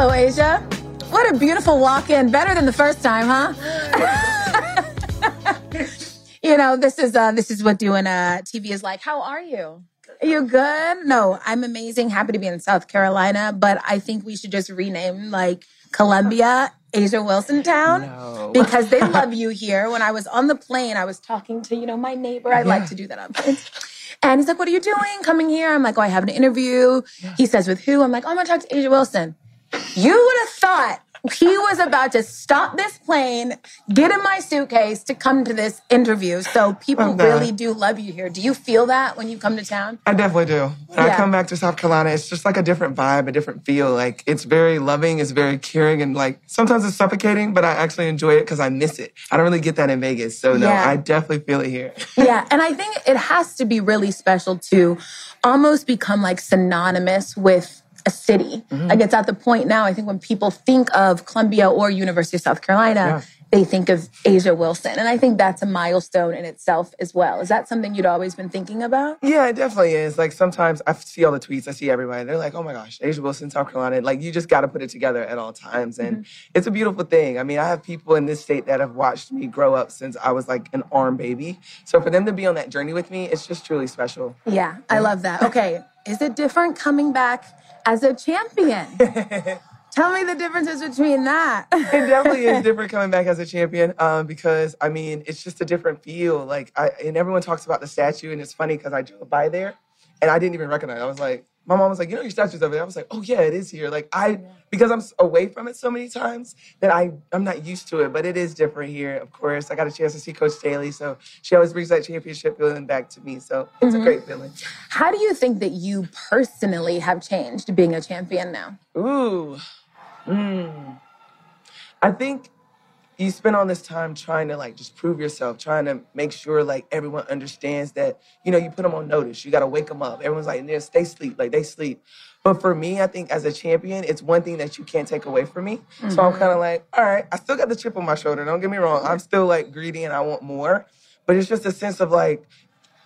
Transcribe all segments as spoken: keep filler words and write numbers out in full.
A'ja, what a beautiful walk-in. Better than the first time, huh? You know, this is uh, this is what doing uh, T V is like. How are you? Are you good? No, I'm amazing. Happy to be in South Carolina, but I think we should just rename, like, Columbia A'ja Wilson Town. No. Because they love you here. When I was on the plane, I was talking to, you know, my neighbor. I yeah. like to do that on planes. And he's like, what are you doing coming here? I'm like, oh, I have an interview. Yeah. He says, with who? I'm like, oh, I'm going to talk to A'ja Wilson. You would have thought he was about to stop this plane, get in my suitcase to come to this interview. So people oh, really do love you here. Do you feel that when you come to town? I definitely do. When yeah. I come back to South Carolina, it's just like a different vibe, a different feel. Like, it's very loving, it's very caring, and like sometimes it's suffocating, but I actually enjoy it because I miss it. I don't really get that in Vegas. So no, yeah. I definitely feel it here. Yeah, and I think it has to be really special to almost become like synonymous with a city. Mm-hmm. Like, it's at the point now, I think, when people think of Columbia or University of South Carolina, yeah. they think of A'ja Wilson. And I think that's a milestone in itself as well. Is that something you'd always been thinking about? Yeah, it definitely is. Like, sometimes I see all the tweets, I see everybody, they're like, oh my gosh, A'ja Wilson, South Carolina. Like, you just got to put it together at all times. And mm-hmm. it's a beautiful thing. I mean, I have people in this state that have watched me grow up since I was like an arm baby. So for them to be on that journey with me, it's just truly special. Yeah, I love that. Okay. Is it different coming back as a champion? Tell me the differences between that. It definitely is different coming back as a champion um, because, I mean, it's just a different feel. Like, I, and everyone talks about the statue, and it's funny because I drove by there, and I didn't even recognize it. I was like, my mom was like, you know, your statue's over there. I was like, oh, yeah, it is here. Like, I, because I'm away from it so many times that I, I'm not used to it, but it is different here, of course. I got a chance to see Coach Daly, so she always brings that championship feeling back to me. So it's mm-hmm. a great feeling. How do you think that you personally have changed being a champion now? Ooh. Mm. I think you spend all this time trying to, like, just prove yourself, trying to make sure, like, everyone understands that, you know, you put them on notice. You got to wake them up. Everyone's like, they stay sleep. Like, they sleep. But for me, I think as a champion, it's one thing that you can't take away from me. Mm-hmm. So I'm kind of like, all right, I still got the chip on my shoulder. Don't get me wrong. I'm still, like, greedy and I want more. But it's just a sense of, like,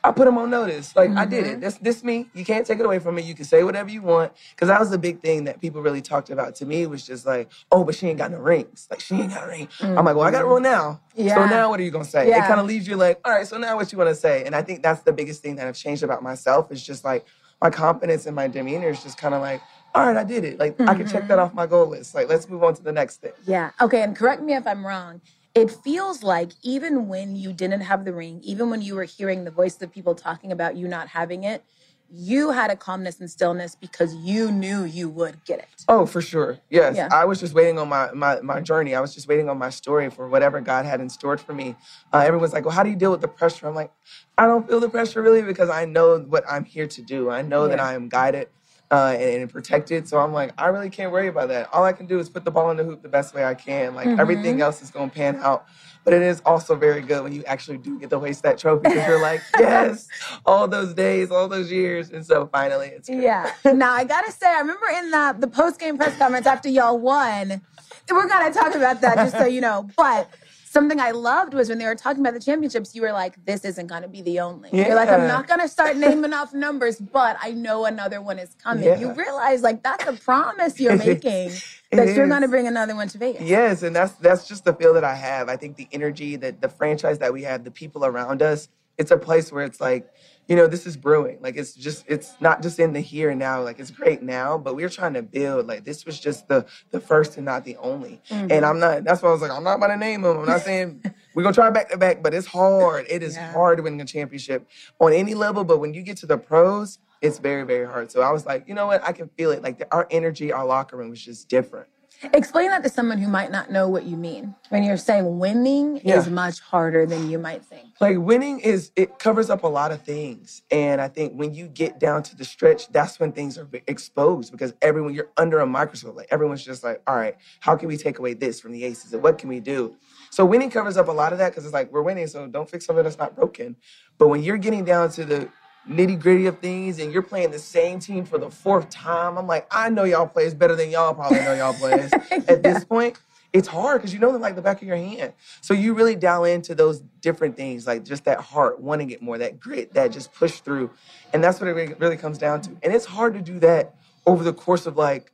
I put them on notice. Like, mm-hmm. I did it. This, this me. You can't take it away from me. You can say whatever you want. Because that was the big thing that people really talked about to me was just like, oh, but she ain't got no rings. Like, she ain't got a ring. Mm-hmm. I'm like, well, I got a ring now. Yeah. So now what are you going to say? Yeah. It kind of leaves you like, all right, so now what you want to say? And I think that's the biggest thing that I've changed about myself is just like my confidence and my demeanor is just kind of like, all right, I did it. Like, mm-hmm. I can check that off my goal list. Like, let's move on to the next thing. Yeah. Okay, and correct me if I'm wrong. It feels like even when you didn't have the ring, even when you were hearing the voices of people talking about you not having it, you had a calmness and stillness because you knew you would get it. Oh, for sure. Yes. Yeah. I was just waiting on my, my my journey. I was just waiting on my story for whatever God had in store for me. Uh, everyone's like, well, how do you deal with the pressure? I'm like, I don't feel the pressure really because I know what I'm here to do. I know yeah. that I am guided uh, and, and protected. So I'm like, I really can't worry about that. All I can do is put the ball in the hoop the best way I can. Like, mm-hmm. everything else is going to pan out. But it is also very good when you actually do get to waste that trophy, because you're like, yes, all those days, all those years. And so finally it's good. Yeah. Now, I got to say, I remember in the, the post-game press conference after y'all won, we're going to talk about that just so you know. But something I loved was when they were talking about the championships, you were like, this isn't going to be the only. Yeah. You're like, I'm not going to start naming off numbers, but I know another one is coming. Yeah. You realize, like, that's a promise you're making. That it you're is. Going to bring another one to Vegas. Yes, and that's that's just the feel that I have. I think the energy, that the franchise that we have, the people around us, it's a place where it's like, you know, this is brewing. Like, it's just, it's not just in the here and now. Like, it's great now, but we're trying to build. Like, this was just the the first and not the only. Mm-hmm. And I'm not, that's why I was like, I'm not about to name them. I'm not saying we're going to try back to back, but it's hard. It is yeah. hard winning a championship on any level. But when you get to the pros, it's very, very hard. So I was like, you know what? I can feel it. Like, the, our energy, our locker room was just different. Explain that to someone who might not know what you mean when you're saying winning yeah. is much harder than you might think. Like, winning is, it covers up a lot of things. And I think when you get down to the stretch, that's when things are exposed, because everyone, you're under a microscope. Like, everyone's just like, all right, how can we take away this from the Aces? And what can we do? So winning covers up a lot of that, because it's like, we're winning, so don't fix something that's not broken. But when you're getting down to the nitty-gritty of things, and you're playing the same team for the fourth time. I'm like, I know y'all players better than y'all probably know y'all players. yeah. At this point, it's hard, because you know them like the back of your hand. So you really dial into those different things, like just that heart, wanting it more, that grit, that just push through. And that's what it really comes down to. And it's hard to do that over the course of like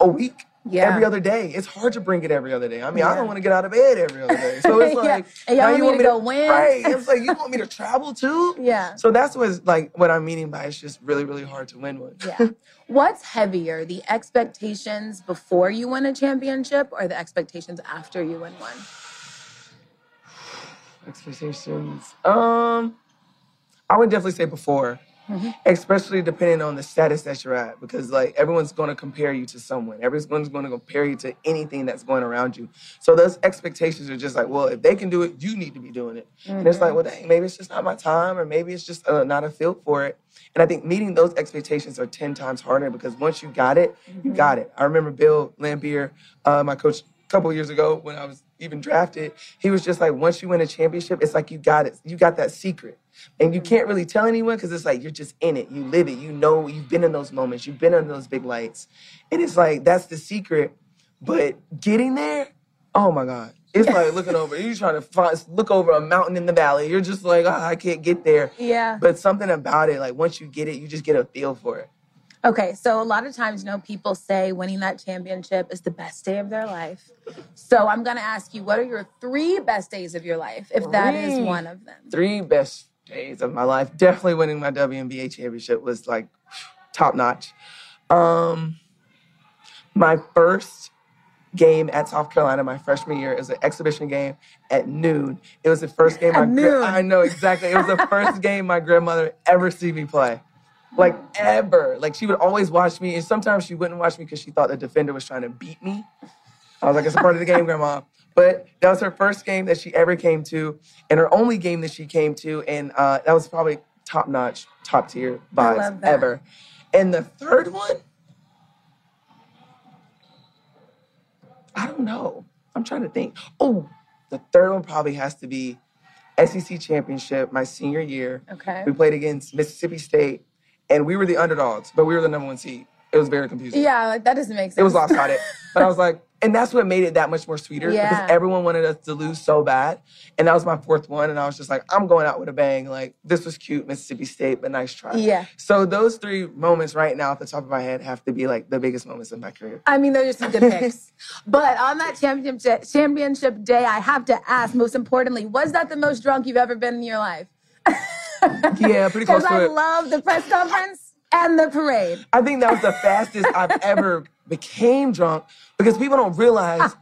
a week. Yeah. Every other day. It's hard to bring it every other day. I mean, yeah. I don't want to get out of bed every other day. So it's like, yeah. and y'all want you want me to, me to go win? Right. It's like, you want me to travel too? Yeah. So that's what's like what I'm meaning by it's just really, really hard to win one. Yeah. What's heavier, the expectations before you win a championship or the expectations after you win one? Expectations. Um, I would definitely say before. Mm-hmm. Especially depending on the status that you're at, because like everyone's going to compare you to someone. Everyone's going to compare you to anything that's going around you. So those expectations are just like, well, if they can do it, you need to be doing it. Mm-hmm. And it's like, well, dang, maybe it's just not my time, or maybe it's just uh, not a feel for it. And I think meeting those expectations are ten times harder, because once you got it, mm-hmm. you got it. I remember Bill Laimbeer, uh, my coach, a couple years ago when I was even drafted, he was just like, once you win a championship, it's like you got it. You got that secret. And you can't really tell anyone, because it's like you're just in it. You live it. You know, you've been in those moments. You've been in those big lights. And it's like, that's the secret. But getting there, oh, my God. It's like looking over. You're trying to find, look over a mountain in the valley. You're just like, oh, I can't get there. Yeah. But something about it, like once you get it, you just get a feel for it. Okay, so a lot of times, you know, people say winning that championship is the best day of their life. So I'm going to ask you, what are your three best days of your life, if that three, is one of them? Three best days of my life. Definitely winning my W N B A championship was, like, top-notch. Um, my first game at South Carolina my freshman year. It was an exhibition game at noon. It was the first game. At my noon? Gra- I know, exactly. It was the first game my grandmother ever see me play. Like, ever. Like, she would always watch me, and sometimes she wouldn't watch me because she thought the defender was trying to beat me. I was like, it's a part of the game, Grandma. But that was her first game that she ever came to, and her only game that she came to, and uh, that was probably top-notch, top-tier vibes ever. And the third one? I don't know. I'm trying to think. Oh, the third one probably has to be S E C Championship, my senior year. Okay. We played against Mississippi State, and we were the underdogs, but we were the number one seed. It was very confusing. Yeah, like, that doesn't make sense. It was lopsided. But I was like, and that's what made it that much more sweeter, yeah. because everyone wanted us to lose so bad. And that was my fourth one, and I was just like, I'm going out with a bang. Like, this was cute, Mississippi State, but nice try. Yeah. So those three moments right now at the top of my head have to be, like, the biggest moments in my career. I mean, they're just some good picks. But on that championship, championship day, I have to ask, most importantly, was that the most drunk you've ever been in your life? Yeah, pretty close to it. Because I love the press conference. And the parade. I think that was the fastest I've ever became drunk, because people don't realize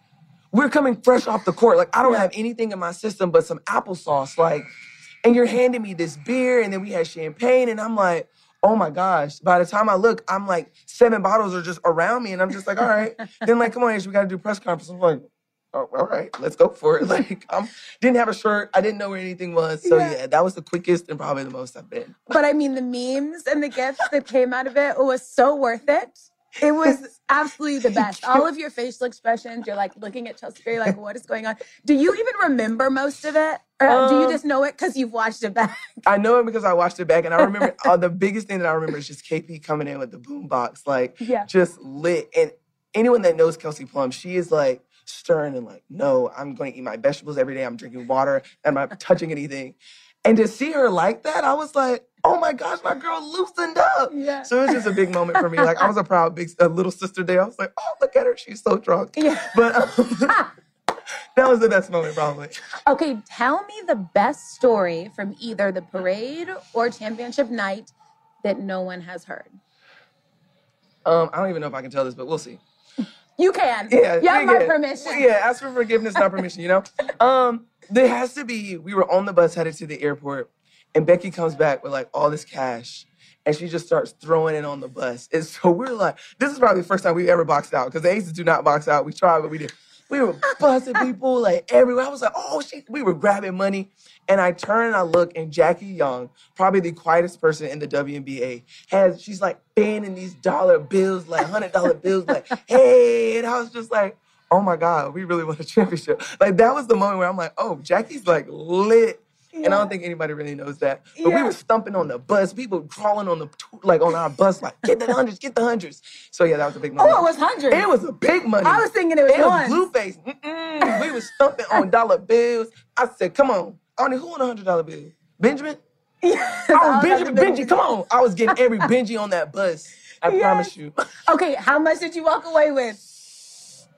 we're coming fresh off the court. Like, I don't yeah. have anything in my system but some applesauce. Like, and you're handing me this beer, and then we had champagne, and I'm like, oh, my gosh. By the time I look, I'm like, seven bottles are just around me, and I'm just like, all right. Then, like, come on, A'ja, we got to do press conference. I'm like, oh, all right, let's go for it. Like, I didn't have a shirt. I didn't know where anything was. So, yeah. yeah, that was the quickest and probably the most I've been. But, I mean, the memes and the gifts that came out of it, it was so worth it. It was absolutely the best. All of your facial expressions, you're, like, looking at Chelsea Gray, like, what is going on? Do you even remember most of it? Or um, do you just know it because you've watched it back? I know it because I watched it back. And I remember uh, the biggest thing that I remember is just K P coming in with the boombox, like, yeah. just lit. And anyone that knows Kelsey Plum, she is, like, stern and like, no, I'm going to eat my vegetables every day. I'm drinking water. I'm not touching anything. And to see her like that, I was like, oh my gosh, my girl loosened up. Yeah. So it was just a big moment for me. Like, I was a proud big a little sister day. I was like, oh, look at her. She's so drunk. Yeah. But um, that was the best moment probably. Okay, tell me the best story from either the parade or championship night that no one has heard. Um, I don't even know if I can tell this, but we'll see. You can. Yeah, you have my can. permission. Yeah, ask for forgiveness, not permission, you know? um, there has to be, we were on the bus headed to the airport, and Becky comes back with, like, all this cash, and she just starts throwing it on the bus. And so we're like, this is probably the first time we've ever boxed out, because the Aces do not box out. We tried, but we didn't. We were busting people, like, everywhere. I was like, oh, she, we were grabbing money. And I turn and I look, and Jackie Young, probably the quietest person in the W N B A, has, she's, like, fanning these dollar bills, like, one hundred dollar bills, like, hey. And I was just like, oh, my God, we really won a championship. Like, that was the moment where I'm like, oh, Jackie's, like, lit. Yeah. And I don't think anybody really knows that. But yeah. we were stumping on the bus. People crawling on the, like, on our bus, like, get the hundreds, get the hundreds. So, yeah, that was a big money. Oh, it was hundreds. It was a big money. I was thinking it was ones. It was blue face. Mm-mm. We were stumping on dollar bills. I said, come on. Arnie, who won a one hundred dollar bill? Benjamin? Yes, I was Benjamin. Benji, come on. I was getting every Benji on that bus. I yes. promise you. Okay, how much did you walk away with?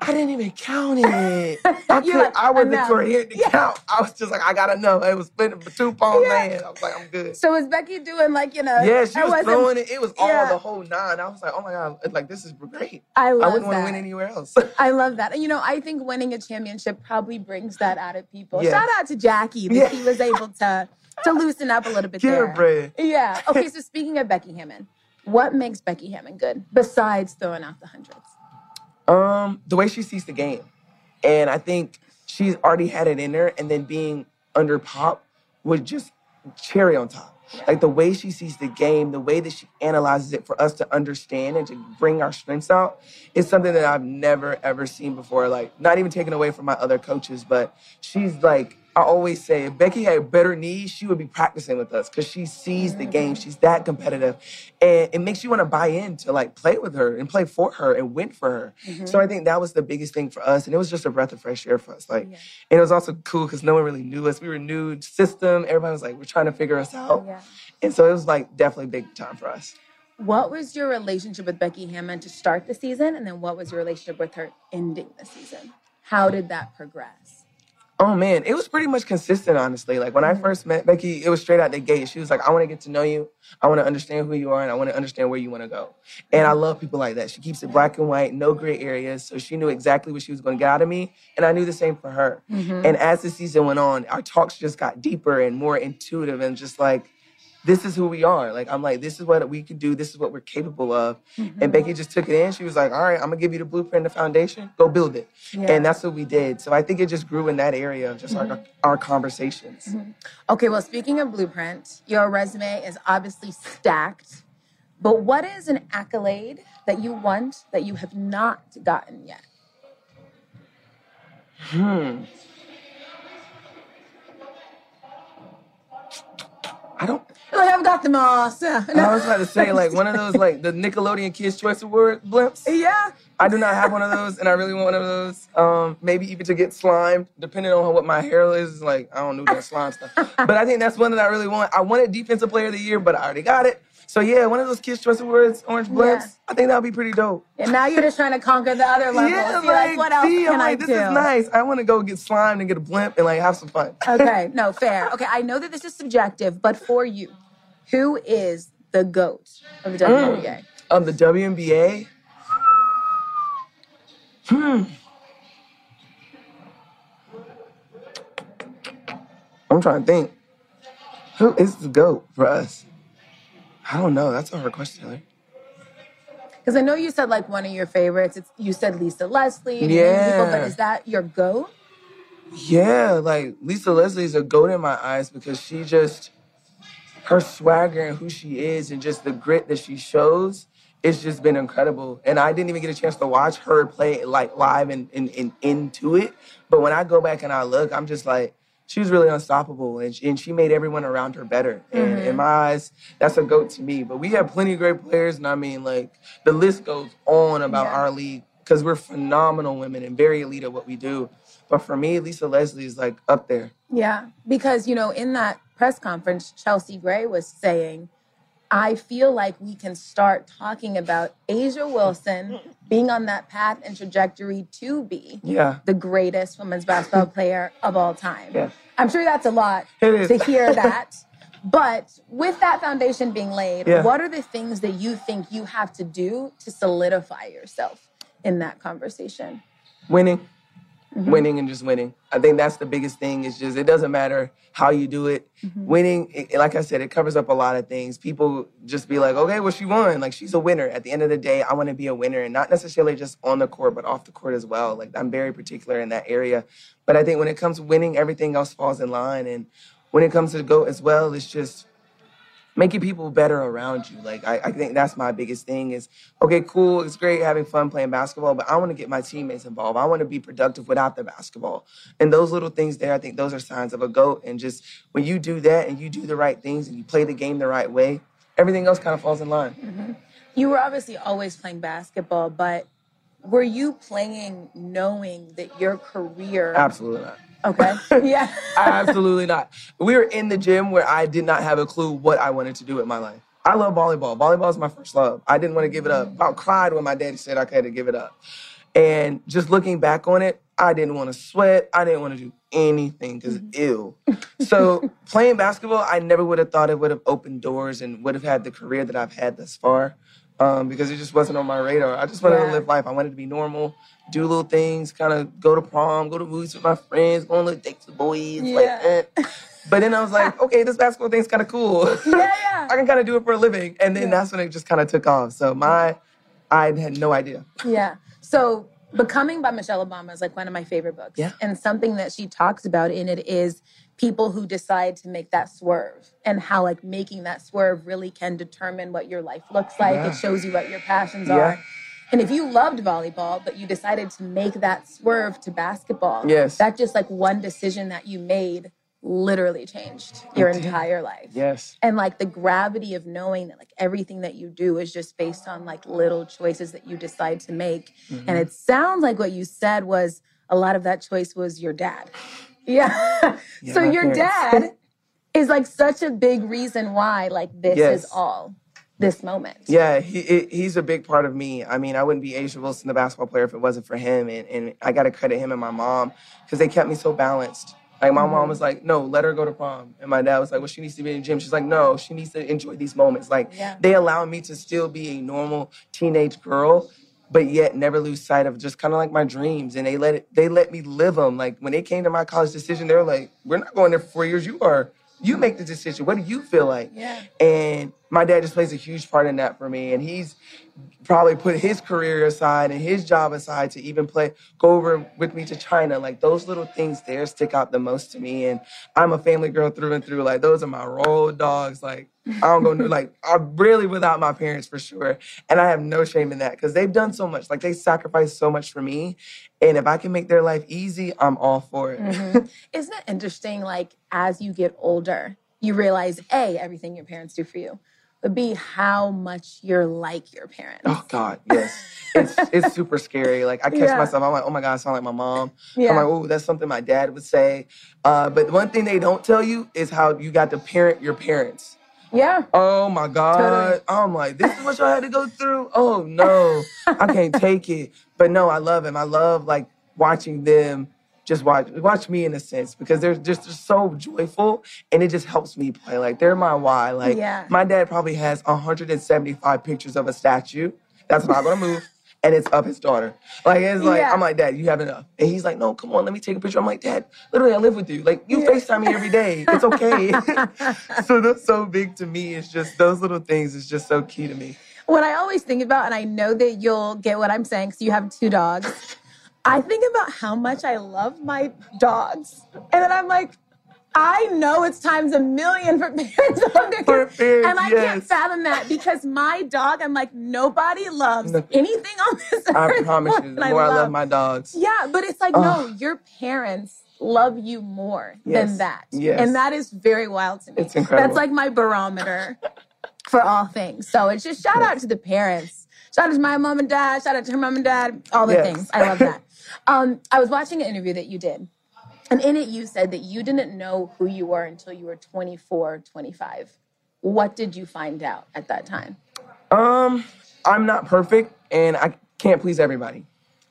I didn't even count it. I, could, like, I wasn't prepared to yeah. count. I was just like, I gotta know. It was spending for two pounds, yeah. man. I was like, I'm good. So was Becky doing, like, you know? Yeah, she was throwing it. It was all yeah. the whole nine. I was like, oh my God, like, this is great. I love that. I wouldn't want to win anywhere else. I love that. And, you know, I think winning a championship probably brings that out of people. Yeah. Shout out to Jackie that yeah. he was able to to loosen up a little bit. Get there. Her bread. Yeah. Okay. So speaking of Becky Hammond, what makes Becky Hammond good besides throwing out the hundreds? Um, the way she sees the game. And I think she's already had it in her, and then being under Pop was just cherry on top. Yeah. Like, the way she sees the game, the way that she analyzes it for us to understand and to bring our strengths out is something that I've never, ever seen before. Like, not even taken away from my other coaches, but she's like, I always say, if Becky had better knees, she would be practicing with us because she sees the game. She's that competitive. And it makes you want to buy in to, like, play with her and play for her and win for her. Mm-hmm. So I think that was the biggest thing for us. And it was just a breath of fresh air for us. Like, yeah. And it was also cool because no one really knew us. We were new system. Everybody was like, we're trying to figure us out. Yeah. And so it was, like, definitely big time for us. What was your relationship with Becky Hammond to start the season? And then what was your relationship with her ending the season? How did that progress? Oh, man, it was pretty much consistent, honestly. Like, when I first met Becky, it was straight out the gate. She was like, I want to get to know you. I want to understand who you are, and I want to understand where you want to go. And I love people like that. She keeps it black and white, no gray areas. So she knew exactly what she was going to get out of me, and I knew the same for her. Mm-hmm. And as the season went on, our talks just got deeper and more intuitive and just like, this is who we are. Like, I'm like, this is what we can do. This is what we're capable of. Mm-hmm. And Becky just took it in. She was like, all right, I'm going to give you the blueprint, the foundation. Go build it. Yeah. And that's what we did. So I think it just grew in that area of just mm-hmm. our, our conversations. Mm-hmm. Okay, well, speaking of blueprint, your resume is obviously stacked. But what is an accolade that you want that you have not gotten yet? Hmm. I don't... Like, I've got them all, so. No. I was about to say, like, one of those, like, the Nickelodeon Kids' Choice Award blimps. Yeah. I do not have one of those, and I really want one of those. Um, maybe even to get slimed, depending on what my hair is. Like, I don't know that slime stuff. But I think that's one that I really want. I wanted Defensive Player of the Year, but I already got it. So, yeah, one of those Kids' Choice Awards, orange blimps, yeah. I think that would be pretty dope. And now you're just trying to conquer the other levels. Yeah, like, like, what else see, can I'm like, I this do? This is nice. I want to go get slimed and get a blimp and, like, have some fun. Okay, no, fair. Okay, I know that this is subjective, but for you, who is the GOAT of the W N B A? Mm, of the W N B A? Hmm. I'm trying to think. Who is the GOAT for us? I don't know. That's a hard question, Taylor. Because I know you said, like, one of your favorites. It's, you said Lisa Leslie. And yeah. People, but is that your GOAT? Yeah. Like, Lisa Leslie's a GOAT in my eyes because she just... her swagger and who she is and just the grit that she shows, it's just been incredible. And I didn't even get a chance to watch her play, like, live and, and, and into it. But when I go back and I look, I'm just like, she was really unstoppable. And she, and she made everyone around her better. Mm-hmm. And in my eyes, that's a GOAT to me. But we have plenty of great players. And, I mean, like, the list goes on about yeah. our league because we're phenomenal women and very elite at what we do. But for me, Lisa Leslie is, like, up there. Yeah, because, you know, in that press conference, Chelsea Gray was saying, I feel like we can start talking about A'ja Wilson being on that path and trajectory to be yeah. the greatest women's basketball player of all time. Yeah. I'm sure that's a lot to hear that. But with that foundation being laid, yeah. what are the things that you think you have to do to solidify yourself in that conversation? Winning. Mm-hmm. Winning and just winning. I think that's the biggest thing. It's just, it doesn't matter how you do it. Mm-hmm. Winning, it, like I said, it covers up a lot of things. People just be like, okay, well, she won. Like, she's a winner. At the end of the day, I want to be a winner. And not necessarily just on the court, but off the court as well. Like, I'm very particular in that area. But I think when it comes to winning, everything else falls in line. And when it comes to the GOAT as well, it's just making people better around you. Like, I, I think that's my biggest thing is, okay, cool, it's great having fun playing basketball, but I want to get my teammates involved. I want to be productive without the basketball. And those little things there, I think those are signs of a GOAT. And just when you do that and you do the right things and you play the game the right way, everything else kind of falls in line. Mm-hmm. You were obviously always playing basketball, but were you playing knowing that your career... Absolutely not. Okay. Yeah. Absolutely not. We were in the gym where I did not have a clue what I wanted to do with my life. I love volleyball. Volleyball is my first love. I didn't want to give it up. I cried when my daddy said I had to give it up. And just looking back on it, I didn't want to sweat. I didn't want to do anything because ew. So playing basketball, I never would have thought it would have opened doors and would have had the career that I've had thus far. Um, because it just wasn't on my radar. I just wanted yeah. to live life. I wanted to be normal, do little things, kind of go to prom, go to movies with my friends, go on little dates with boys. Yeah. Like, eh. But then I was like, okay, this basketball thing's kind of cool. Yeah, yeah. I can kind of do it for a living. And then yeah. that's when it just kind of took off. So my, I had no idea. Yeah. So Becoming by Michelle Obama is like one of my favorite books. Yeah. And something that she talks about in it is people who decide to make that swerve and how, like, making that swerve really can determine what your life looks like. Yeah. It shows you what your passions yeah. are. And if you loved volleyball, but you decided to make that swerve to basketball, yes. that just, like, one decision that you made literally changed your it entire did. Life. Yes. And, like, the gravity of knowing that, like, everything that you do is just based on, like, little choices that you decide to make. Mm-hmm. And it sounds like what you said was a lot of that choice was your dad. Yeah. yeah so your parents. Dad is, like, such a big reason why, like, this yes. is all this moment. Yeah, he, he he's a big part of me. I mean, I wouldn't be A'ja Wilson, the basketball player, if it wasn't for him. And, and I got to credit him and my mom because they kept me so balanced. Like, my mm-hmm. mom was like, no, let her go to prom. And my dad was like, well, she needs to be in the gym. She's like, no, she needs to enjoy these moments. Like, yeah. they allow me to still be a normal teenage girl, but yet never lose sight of just kind of like my dreams. And they let it, they let me live them. Like, when they came to my college decision, they were like, we're not going there for four years. You are. You make the decision. What do you feel like? Yeah. And my dad just plays a huge part in that for me. And he's probably put his career aside and his job aside to even play, go over with me to China. Like, those little things there stick out the most to me. And I'm a family girl through and through. Like, those are my road dogs. Like, I don't go do, like, I'm really without my parents for sure. And I have no shame in that because they've done so much. Like, they sacrificed so much for me. And if I can make their life easy, I'm all for it. Mm-hmm. Isn't it interesting? Like, as you get older, you realize, A, everything your parents do for you. Would be how much you're like your parents. Oh, God, yes. It's it's super scary. Like, I catch yeah. myself. I'm like, oh, my God, I sound like my mom. Yeah. I'm like, oh, that's something my dad would say. Uh, but one thing they don't tell you is how you got to parent your parents. Yeah. Oh, my God. Totally. I'm like, this is what y'all had to go through? Oh, no. I can't take it. But, no, I love him. I love, like, watching them. Just watch watch me in a sense because they're just they're so joyful and it just helps me play. Like, they're my why. Like, yeah. my dad probably has one hundred seventy-five pictures of a statue. That's not going to move. And it's of his daughter. Like, it's like, yeah. I'm like, Dad, you have enough. And he's like, no, come on, let me take a picture. I'm like, Dad, literally, I live with you. Like, you yeah. FaceTime me every day. It's okay. So that's so big to me. It's just those little things is just so key to me. What I always think about, and I know that you'll get what I'm saying because you have two dogs, I think about how much I love my dogs. And then I'm like, I know it's times a million for parents of their kids. For parents, and I yes. can't fathom that because my dog, I'm like, nobody loves no. anything on this earth. I promise you, the more I love. I love my dogs. Yeah, but it's like, oh. no, your parents love you more yes. than that. Yes. And that is very wild to me. It's incredible. That's like my barometer for all things. So it's just shout yes. out to the parents. Shout out to my mom and dad. Shout out to her mom and dad. All the yes. things. I love that. um, I was watching an interview that you did. And in it, you said that you didn't know who you were until you were twenty-four, twenty-five. What did you find out at that time? Um, I'm not perfect, and I can't please everybody.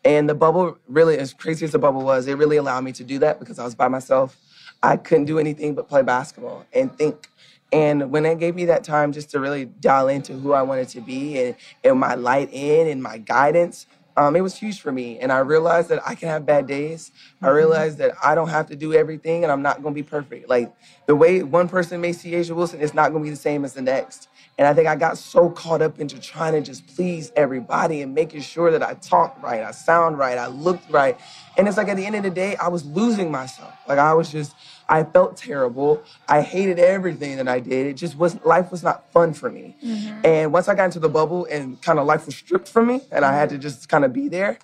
And the bubble really, as crazy as the bubble was, it really allowed me to do that because I was by myself. I couldn't do anything but play basketball and think. And when it gave me that time just to really dial into who I wanted to be and, and my light in and my guidance, Um, it was huge for me, and I realized that I can have bad days. I realized that I don't have to do everything, and I'm not going to be perfect. Like, the way one person may see A'ja Wilson, it's not going to be the same as the next. And I think I got so caught up into trying to just please everybody and making sure that I talked right, I sound right, I looked right. And it's like at the end of the day, I was losing myself. Like, I was just, I felt terrible. I hated everything that I did. It just wasn't, life was not fun for me. Mm-hmm. And once I got into the bubble and kind of life was stripped from me and mm-hmm. I had to just kind of be there,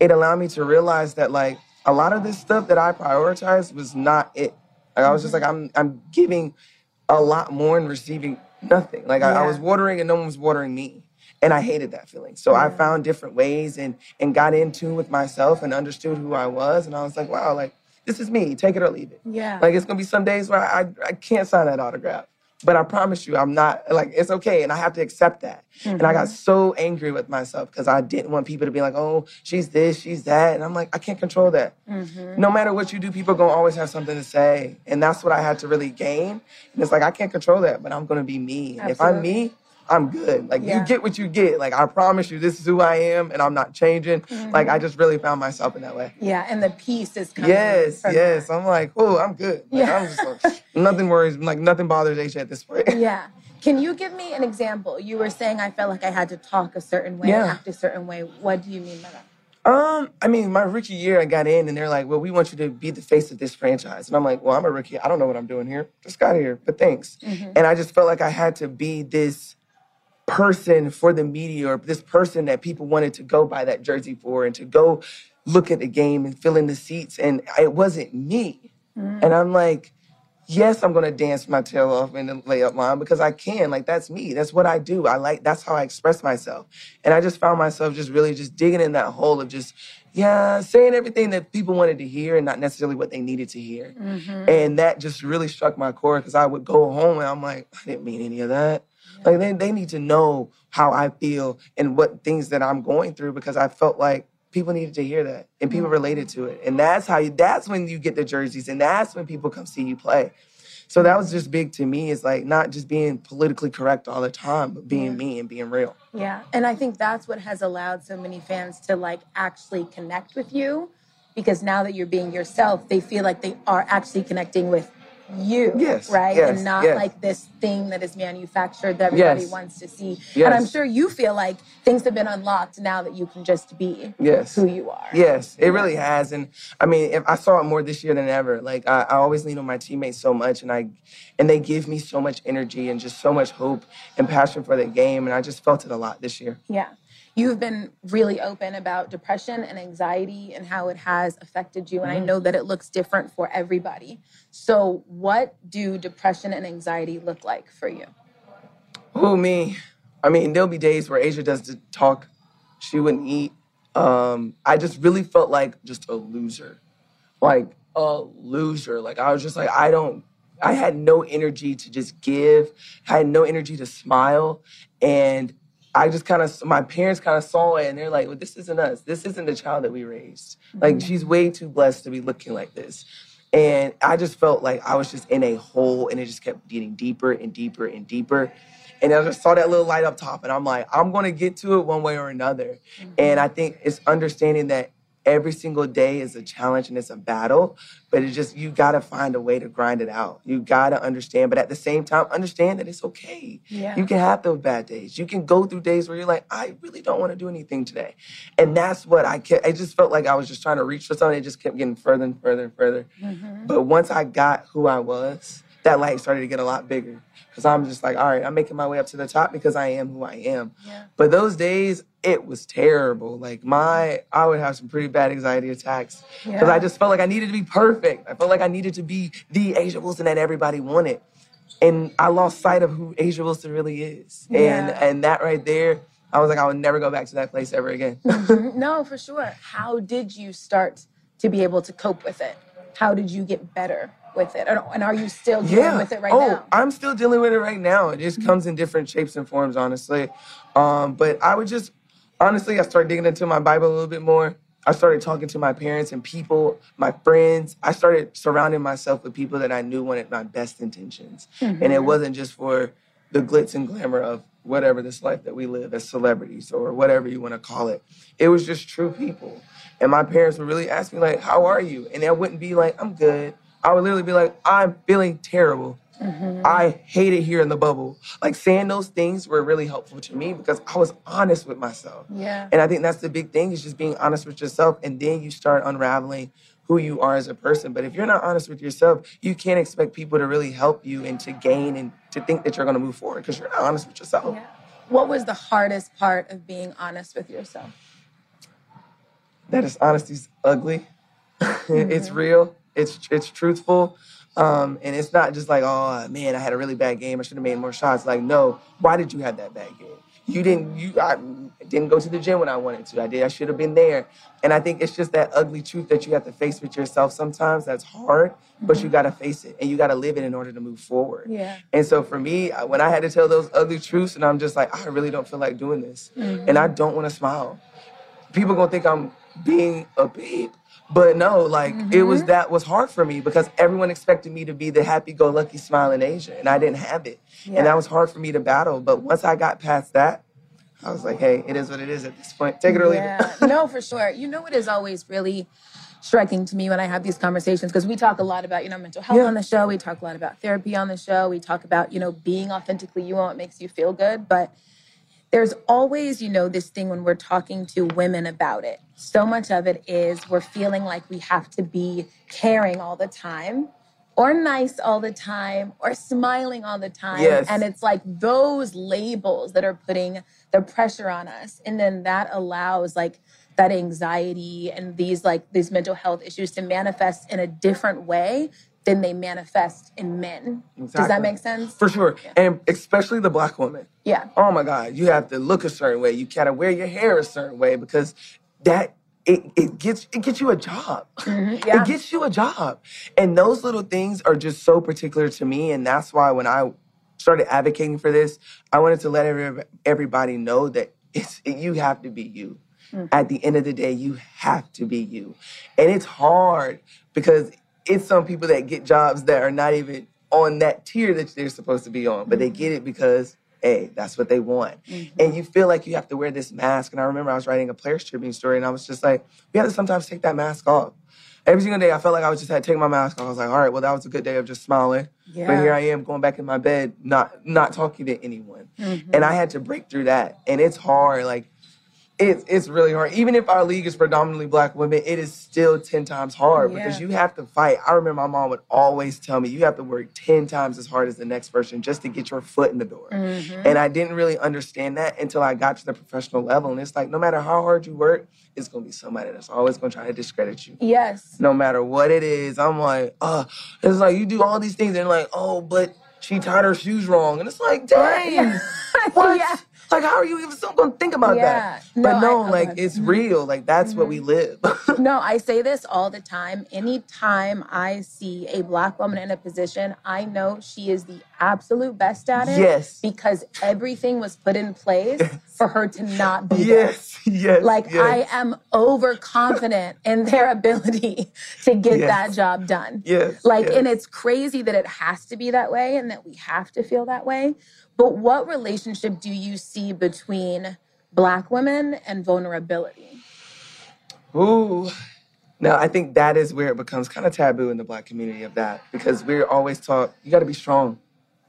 it allowed me to realize that, like, a lot of this stuff that I prioritized was not it. Like, I was mm-hmm. just like, I'm I'm giving a lot more and receiving nothing. Like, yeah. I, I was watering and no one was watering me. And I hated that feeling. So yeah. I found different ways and and got in tune with myself and understood who I was. And I was like, wow, like, this is me. Take it or leave it. Yeah. Like, it's going to be some days where I, I I can't sign that autograph. But I promise you, I'm not, like, it's okay. And I have to accept that. Mm-hmm. And I got so angry with myself because I didn't want people to be like, oh, she's this, she's that. And I'm like, I can't control that. Mm-hmm. No matter what you do, people are going to always have something to say. And that's what I had to really gain. And it's like, I can't control that, but I'm going to be me. Absolutely. If I'm me, I'm good. Like, yeah. you get what you get. Like, I promise you, this is who I am, and I'm not changing. Mm-hmm. Like, I just really found myself in that way. Yeah, and the peace is coming. Yes, yes. That. I'm like, oh, I'm good. Like, yeah. I'm just like, nothing worries. Like, nothing bothers A'ja at this point. Yeah. Can you give me an example? You were saying I felt like I had to talk a certain way, yeah. act a certain way. What do you mean by that? Um, I mean, my rookie year, I got in, and they're like, well, we want you to be the face of this franchise. And I'm like, well, I'm a rookie. I don't know what I'm doing here. Just got here, but thanks. Mm-hmm. And I just felt like I had to be this person for the media, or this person that people wanted to go buy that jersey for and to go look at the game and fill in the seats. And it wasn't me. Mm. And I'm like, yes, I'm going to dance my tail off in the layup line because I can. Like, that's me. That's what I do. I like, that's how I express myself. And I just found myself just really just digging in that hole of just, yeah, saying everything that people wanted to hear and not necessarily what they needed to hear. Mm-hmm. And that just really struck my core because I would go home and I'm like, I didn't mean any of that. Like, they, they need to know how I feel and what things that I'm going through because I felt like people needed to hear that and people related to it. And that's how you, that's when you get the jerseys and that's when people come see you play. So that was just big to me. It's like not just being politically correct all the time, but being yeah. me and being real. Yeah. And I think that's what has allowed so many fans to, like, actually connect with you because now that you're being yourself, they feel like they are actually connecting with you, yes, right? Yes, and not yes. like this thing that is manufactured that everybody yes. wants to see. Yes. And I'm sure you feel like things have been unlocked now that you can just be yes. who you are. Yes, it really has. And I mean, if I saw it more this year than ever. Like, I, I always lean on my teammates so much, and I, and they give me so much energy and just so much hope and passion for the game. And I just felt it a lot this year. Yeah. You've been really open about depression and anxiety and how it has affected you. And I know that it looks different for everybody. So what do depression and anxiety look like for you? Oh, me. I mean, there'll be days where A'ja doesn't talk. She wouldn't eat. Um, I just really felt like just a loser. Like a loser. Like, I was just like, I don't. I had no energy to just give. I had no energy to smile. And I just kind of, my parents kind of saw it and they're like, well, this isn't us. This isn't the child that we raised. Like, mm-hmm. she's way too blessed to be looking like this. And I just felt like I was just in a hole and it just kept getting deeper and deeper and deeper. And I just saw that little light up top and I'm like, I'm going to get to it one way or another. Mm-hmm. And I think it's understanding that every single day is a challenge and it's a battle, but it's just, you got to find a way to grind it out. You got to understand, but at the same time, understand that it's okay. Yeah. You can have those bad days. You can go through days where you're like, I really don't want to do anything today. And that's what I kept, I just felt like I was just trying to reach for something. It just kept getting further and further and further. Mm-hmm. But once I got who I was, that light started to get a lot bigger. Because I'm just like, all right, I'm making my way up to the top because I am who I am. Yeah. But those days, it was terrible. Like, my, I would have some pretty bad anxiety attacks. Because yeah. I just felt like I needed to be perfect. I felt like I needed to be the A'ja Wilson that everybody wanted. And I lost sight of who A'ja Wilson really is. Yeah. And, and that right there, I was like, I would never go back to that place ever again. Mm-hmm. No, for sure. How did you start to be able to cope with it? How did you get better with it? And are you still dealing yeah. with it right oh, now? I'm still dealing with it right now. It just comes in different shapes and forms, honestly. Um, but I would just, honestly, I started digging into my Bible a little bit more. I started talking to my parents and people, my friends. I started surrounding myself with people that I knew wanted my best intentions. Mm-hmm. And it wasn't just for the glitz and glamour of whatever this life that we live as celebrities or whatever you want to call it. It was just true people. And my parents would really ask me, like, how are you? And I wouldn't be like, I'm good. I would literally be like, I'm feeling terrible. Mm-hmm. I hate it here in the bubble. Like, saying those things were really helpful to me because I was honest with myself. Yeah. And I think that's the big thing, is just being honest with yourself. And then you start unraveling who you are as a person. But if you're not honest with yourself, you can't expect people to really help you and to gain and to think that you're going to move forward because you're not honest with yourself. Yeah. What was the hardest part of being honest with yourself? That is, honesty's ugly. Mm-hmm. It's real. It's it's truthful. Um, and it's not just like, oh, man, I had a really bad game. I should have made more shots. Like, no, why did you have that bad game? You didn't, you, I didn't go to the gym when I wanted to. I did. I should have been there. And I think it's just that ugly truth that you have to face with yourself sometimes. That's hard, mm-hmm. but you got to face it and you got to live it in order to move forward. Yeah. And so for me, when I had to tell those ugly truths and I'm just like, I really don't feel like doing this. Mm-hmm. And I don't want to smile. People are going to think I'm being a babe. But no, like, mm-hmm. it was that was hard for me because everyone expected me to be the happy-go-lucky smiling A'ja, and I didn't have it. Yeah. And that was hard for me to battle. But once I got past that, I was like, hey, it is what it is at this point. Take it or yeah. leave it. No, for sure. You know what is always really striking to me when I have these conversations, because we talk a lot about, you know, mental health yeah. on the show. We talk a lot about therapy on the show. We talk about, you know, being authentically you and what makes you feel good. But there's always, you know, this thing when we're talking to women about it. So much of it is we're feeling like we have to be caring all the time or nice all the time or smiling all the time. Yes. And it's like those labels that are putting the pressure on us. And then that allows like that anxiety and these like these mental health issues to manifest in a different way than they manifest in men. Exactly. Does that make sense? For sure. Yeah. And especially the black woman. Yeah. Oh my God, you have to look a certain way. You gotta wear your hair a certain way because that it it gets it gets you a job. Mm-hmm. Yeah. It gets you a job. And those little things are just so particular to me. And that's why when I started advocating for this, I wanted to let every, everybody know that it's it, you have to be you. Mm-hmm. At the end of the day, you have to be you. And it's hard because it's some people that get jobs that are not even on that tier that they're supposed to be on, but they get it because, hey, that's what they want. Mm-hmm. And you feel like you have to wear this mask. And I remember I was writing a Players' Tribune story, and I was just like, we have to sometimes take that mask off. Every single day, I felt like I was just had to take my mask off. I was like, all right, well, that was a good day of just smiling. Yeah. But here I am going back in my bed, not not talking to anyone. Mm-hmm. And I had to break through that. And it's hard. Like, It's it's really hard. Even if our league is predominantly black women, it is still ten times hard yeah. because you have to fight. I remember my mom would always tell me, you have to work ten times as hard as the next person just to get your foot in the door. Mm-hmm. And I didn't really understand that until I got to the professional level. And it's like, no matter how hard you work, it's going to be somebody that's always going to try to discredit you. Yes. No matter what it is. I'm like, oh, it's like you do all these things. And like, oh, but she tied her shoes wrong. And it's like, dang. What? Yeah. Like, how are you even still going to think about yeah. that? But no, no I, like, it's real. Like, that's mm-hmm. what we live. No, I say this all the time. Anytime I see a black woman in a position, I know she is the absolute best at it. Yes. Because everything was put in place yes. for her to not be yes. there. Yes, yes, Like, yes. I am overconfident in their ability to get yes. that job done. Yes. Like, yes. and it's crazy that it has to be that way and that we have to feel that way. But what relationship do you see between black women and vulnerability? Ooh. Now, I think that is where it becomes kind of taboo in the Black community of that, because we're always taught, you got to be strong.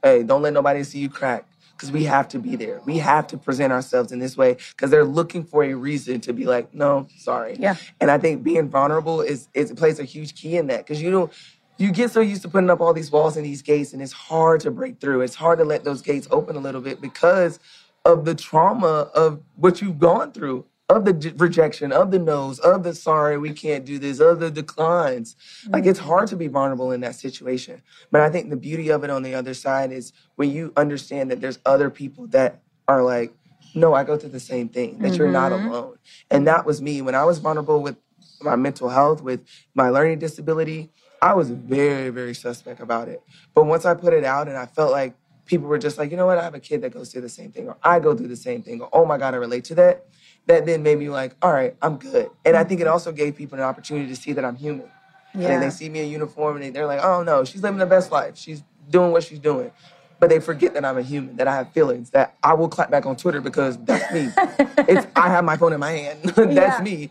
Hey, don't let nobody see you crack, because we have to be there. We have to present ourselves in this way, because they're looking for a reason to be like, no, sorry. Yeah. And I think being vulnerable is, is it plays a huge key in that, because you don't, you get so used to putting up all these walls and these gates, and it's hard to break through. It's hard to let those gates open a little bit because of the trauma of what you've gone through, of the d- rejection, of the no's, of the sorry, we can't do this, of the declines. Mm-hmm. Like, it's hard to be vulnerable in that situation. But I think the beauty of it on the other side is when you understand that there's other people that are like, no, I go through the same thing, that mm-hmm. you're not alone. And that was me. When I was vulnerable with my mental health, with my learning disability, I was very, very suspect about it. But once I put it out and I felt like people were just like, you know what, I have a kid that goes through the same thing, or I go through the same thing, or oh my God, I relate to that, that then made me like, all right, I'm good. And I think it also gave people an opportunity to see that I'm human. Yeah. And they see me in uniform and they're like, oh no, she's living the best life. She's doing what she's doing. But they forget that I'm a human, that I have feelings, that I will clap back on Twitter because that's me. It's I have my phone in my hand. That's yeah. me.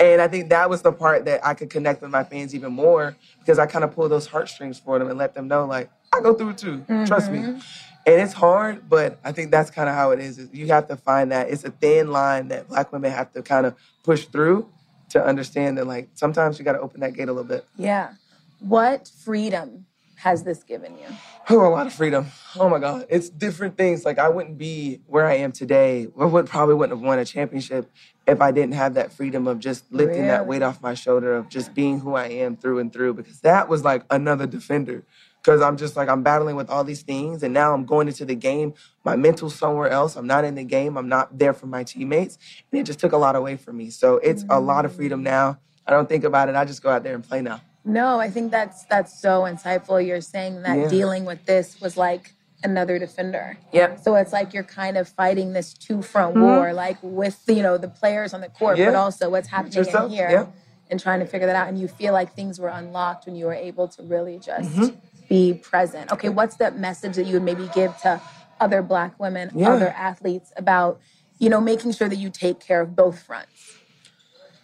And I think that was the part that I could connect with my fans even more, because I kind of pull those heartstrings for them and let them know, like, I go through it too. Mm-hmm. Trust me. And it's hard, but I think that's kind of how it is. is You have to find that. It's a thin line that Black women have to kind of push through to understand that, like, sometimes you got to open that gate a little bit. Yeah. What freedom has this given you? Oh, a lot of freedom. Oh, my God. It's different things. Like, I wouldn't be where I am today. I would, probably wouldn't have won a championship if I didn't have that freedom of just lifting really? that weight off my shoulder, of just being who I am through and through, because that was, like, another defender. Because I'm just like, I'm battling with all these things, and now I'm going into the game. My mental's somewhere else. I'm not in the game. I'm not there for my teammates. And it just took a lot away from me. So it's mm-hmm. a lot of freedom now. I don't think about it. I just go out there and play now. No, I think that's that's so insightful. You're saying that yeah. dealing with this was like another defender. Yep. So it's like you're kind of fighting this two-front mm-hmm. war, like with, you know, the players on the court, yeah. but also what's happening yourself. in here yeah. and trying to figure that out. And you feel like things were unlocked when you were able to really just... Mm-hmm. be present. Okay, what's that message that you would maybe give to other Black women, yeah. other athletes about, you know, making sure that you take care of both fronts?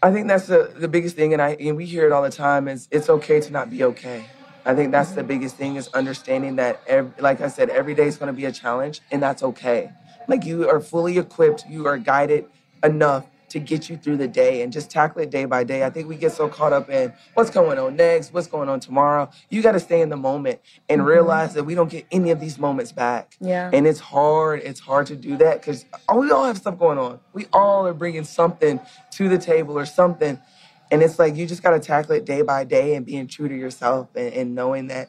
I think that's the, the biggest thing, and I and we hear it all the time, is it's okay to not be okay. I think that's mm-hmm. the biggest thing, is understanding that, every, like I said, every day is going to be a challenge, and that's okay. Like, you are fully equipped, you are guided enough to get you through the day, and just tackle it day by day. I think we get so caught up in what's going on next, what's going on tomorrow. You got to stay in the moment and mm-hmm. realize that we don't get any of these moments back. Yeah. And it's hard. It's hard to do that because we all have stuff going on. We all are bringing something to the table or something. And it's like, you just got to tackle it day by day and being true to yourself, and, and knowing that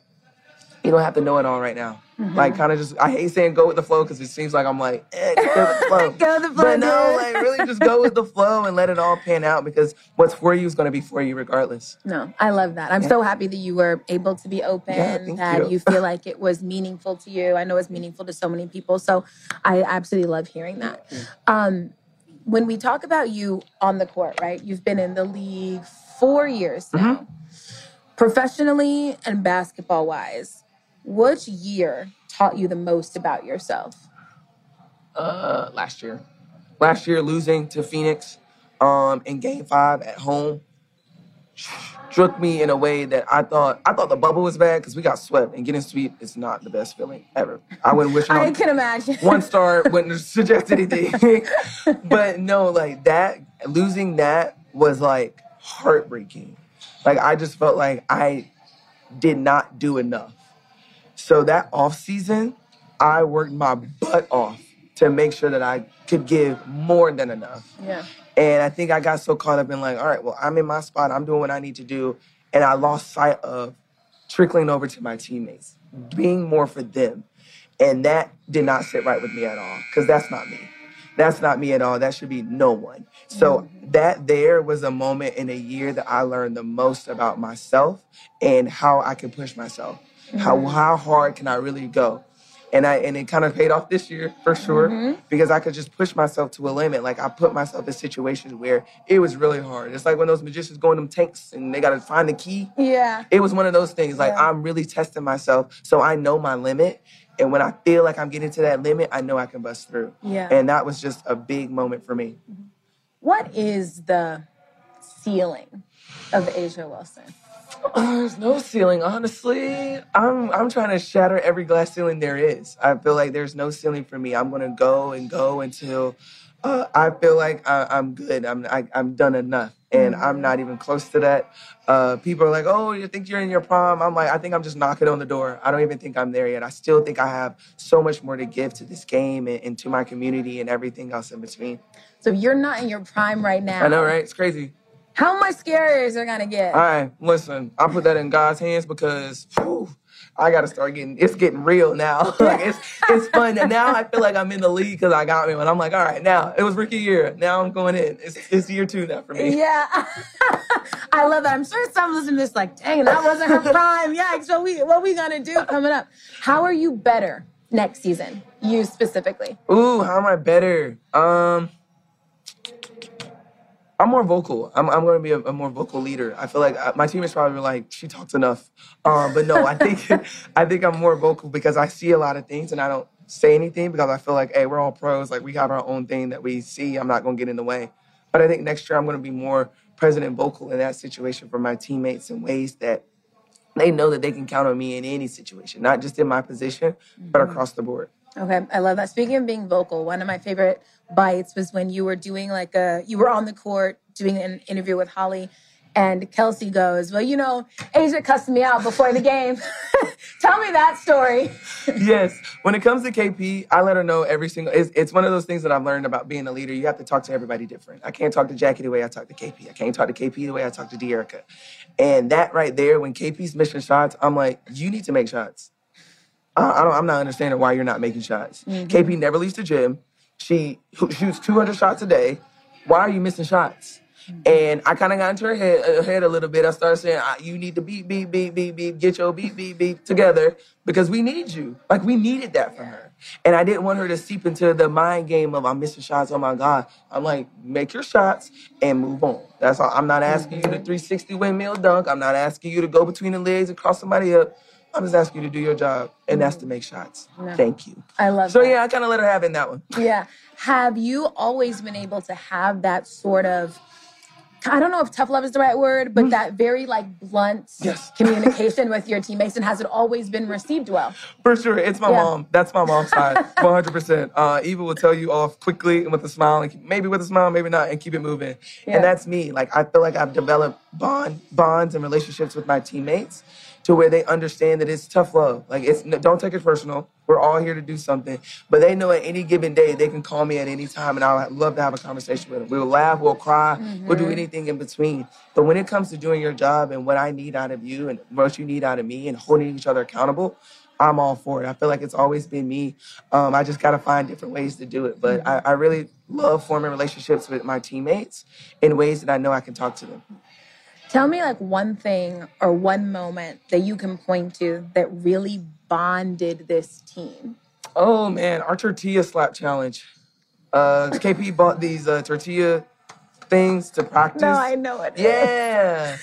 you don't have to know it all right now. Mm-hmm. Like, kind of just, I hate saying go with the flow because it seems like I'm like, eh, just go with the flow. Go with the flow. But no, like, really just go with the flow and let it all pan out, because what's for you is going to be for you regardless. No, I love that. I'm yeah. so happy that you were able to be open, yeah, that you. you feel like it was meaningful to you. I know it's meaningful to so many people, so I absolutely love hearing that. Yeah. Um, when we talk about you on the court, right, you've been in the league four years now. Mm-hmm. Professionally and basketball-wise, which year taught you the most about yourself? Uh, last year. Last year, losing to Phoenix um, in Game Five at home struck me in a way that I thought I thought the bubble was bad because we got swept, and getting swept is not the best feeling ever. I wouldn't wish. I can imagine. One star wouldn't suggest anything, but no, like that losing that was like heartbreaking. Like, I just felt like I did not do enough. So that off season, I worked my butt off to make sure that I could give more than enough. Yeah. And I think I got so caught up in like, all right, well, I'm in my spot. I'm doing what I need to do. And I lost sight of trickling over to my teammates, being more for them. And that did not sit right with me at all, because that's not me. That's not me at all. That should be no one. So mm-hmm. that there was a moment in a year that I learned the most about myself and how I can push myself. Mm-hmm. How how hard can I really go? And I and it kind of paid off this year for sure, mm-hmm. because I could just push myself to a limit. Like, I put myself in situations where it was really hard. It's like when those magicians go in them tanks and they got to find the key. Yeah. It was one of those things. Like, yeah. I'm really testing myself, so I know my limit. And when I feel like I'm getting to that limit, I know I can bust through. Yeah. And that was just a big moment for me. What is the ceiling of A'ja Wilson? Uh, there's no ceiling, honestly. I'm I'm trying to shatter every glass ceiling there is. I feel like there's no ceiling for me. I'm gonna go and go until uh, I feel like I, I'm good. I'm I, I'm done enough, and I'm not even close to that. Uh, people are like, "Oh, you think you're in your prime?" I'm like, I think I'm just knocking on the door. I don't even think I'm there yet. I still think I have so much more to give to this game and, and to my community and everything else in between. So you're not in your prime right now. I know, right? It's crazy. How much scarier is it going to get? All right, listen, I put that in God's hands because whew, I got to start getting, it's getting real now. Like it's it's fun. And now I feel like I'm in the league because I got me one. I'm like, all right, now it was rookie year. Now I'm going in. It's, it's year two now for me. Yeah. I love that. I'm sure some listening to this like, dang, that wasn't her prime. Yeah, so we, what are we going to do coming up? How are you better next season, you specifically? Ooh, how am I better? Um... I'm more vocal. I'm, I'm going to be a, a more vocal leader. I feel like I, my team is probably like, she talks enough. Um, but no, I think I think I'm more vocal because I see a lot of things and I don't say anything because I feel like, hey, we're all pros. Like, we have our own thing that we see. I'm not going to get in the way. But I think next year I'm going to be more present and vocal in that situation for my teammates in ways that they know that they can count on me in any situation, not just in my position, mm-hmm. but across the board. Okay, I love that. Speaking of being vocal, one of my favorite bites was when you were doing like a, you were on the court doing an interview with Holly and Kelsey goes, well, you know, A'ja cussed me out before the game. Tell me that story. Yes. When it comes to K P, I let her know every single, it's, it's one of those things that I've learned about being a leader. You have to talk to everybody different. I can't talk to Jackie the way I talk to K P. I can't talk to K P the way I talk to D'Erica. And that right there, when K P's missing shots, I'm like, you need to make shots. I don't, I'm not understanding why you're not making shots. Mm-hmm. K P never leaves the gym. She shoots two hundred shots a day. Why are you missing shots? Mm-hmm. And I kind of got into her head, her head a little bit. I started saying, you need to beep, beep, beep, beep, beep, get your beep, beep, beep together because we need you. Like, we needed that from her. And I didn't want her to seep into the mind game of, I'm missing shots, oh, my God. I'm like, make your shots and move on. That's all. I'm not asking you to three sixty windmill dunk. I'm not asking you to go between the legs and cross somebody up. I'm just asking you to do your job, and that's to make shots. No. Thank you. I love so, that. So, yeah, I kind of let her have in that one. Yeah. Have you always been able to have that sort of, I don't know if tough love is the right word, but mm-hmm. that very, like, blunt yes. communication with your teammates, and has it always been received well? For sure. It's my yeah. mom. That's my mom's side, one hundred percent. Uh, Eva will tell you off quickly and with a smile, and keep, maybe with a smile, maybe not, and keep it moving. Yeah. And that's me. Like, I feel like I've developed bond bonds and relationships with my teammates to where they understand that it's tough love. Like, it's don't take it personal. We're all here to do something. But they know at any given day, they can call me at any time, and I'll love to have a conversation with them. We'll laugh, we'll cry, mm-hmm. we'll do anything in between. But when it comes to doing your job and what I need out of you and what you need out of me and holding each other accountable, I'm all for it. I feel like it's always been me. Um, I just got to find different ways to do it. But I, I really love forming relationships with my teammates in ways that I know I can talk to them. Tell me, like, one thing or one moment that you can point to that really bonded this team. Oh, man, our tortilla slap challenge. Uh, K P bought these uh, tortilla things to practice. No, I know it. Yeah.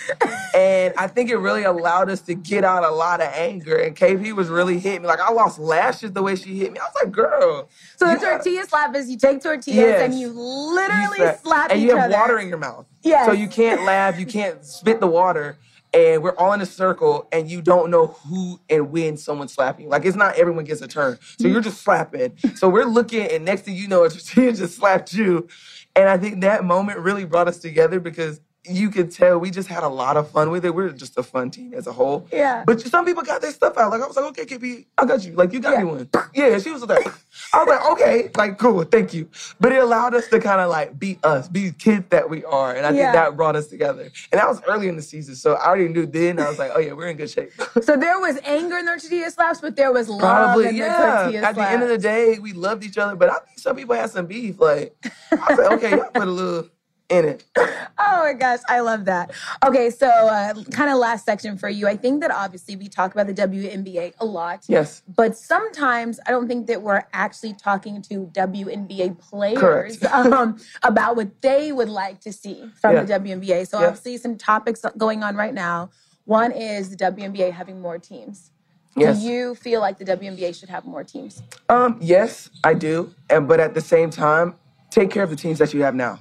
And I think it really allowed us to get out a lot of anger. And K P was really hitting me. Like, I lost lashes the way she hit me. I was like, girl. So the tortilla gotta... slap is you take tortillas yes. and you literally you slap, slap and each other. And you have water in your mouth. Yes. So you can't laugh. You can't spit the water. And we're all in a circle, and you don't know who and when someone's slapping. Like, it's not everyone gets a turn. So you're just slapping. So we're looking, and next thing you know, a tortilla just slapped you. And I think that moment really brought us together because you could tell we just had a lot of fun with it. We're just a fun team as a whole. Yeah. But some people got their stuff out. Like, I was like, okay, K P, I got you. Like, you got yeah. me one. Yeah, she was like, I was like, okay, like, cool, thank you. But it allowed us to kind of, like, be us, be kids that we are. And I yeah. think that brought us together. And that was early in the season, so I already knew then. I was like, oh, yeah, we're in good shape. So there was anger in their tortilla slaps, but there was love Probably, in yeah. their tortilla slaps. At the end of the day, we loved each other. But I think some people had some beef. Like, I was like, okay, y'all put a little... in it. Oh my gosh, I love that. Okay, so uh, kind of last section for you. I think that obviously we talk about the W N B A a lot. Yes. But sometimes I don't think that we're actually talking to W N B A players um, about what they would like to see from yeah. the W N B A. So yeah. obviously some topics going on right now. One is the W N B A having more teams. Yes. Do you feel like the W N B A should have more teams? Um, yes, I do. And but at the same time, take care of the teams that you have now.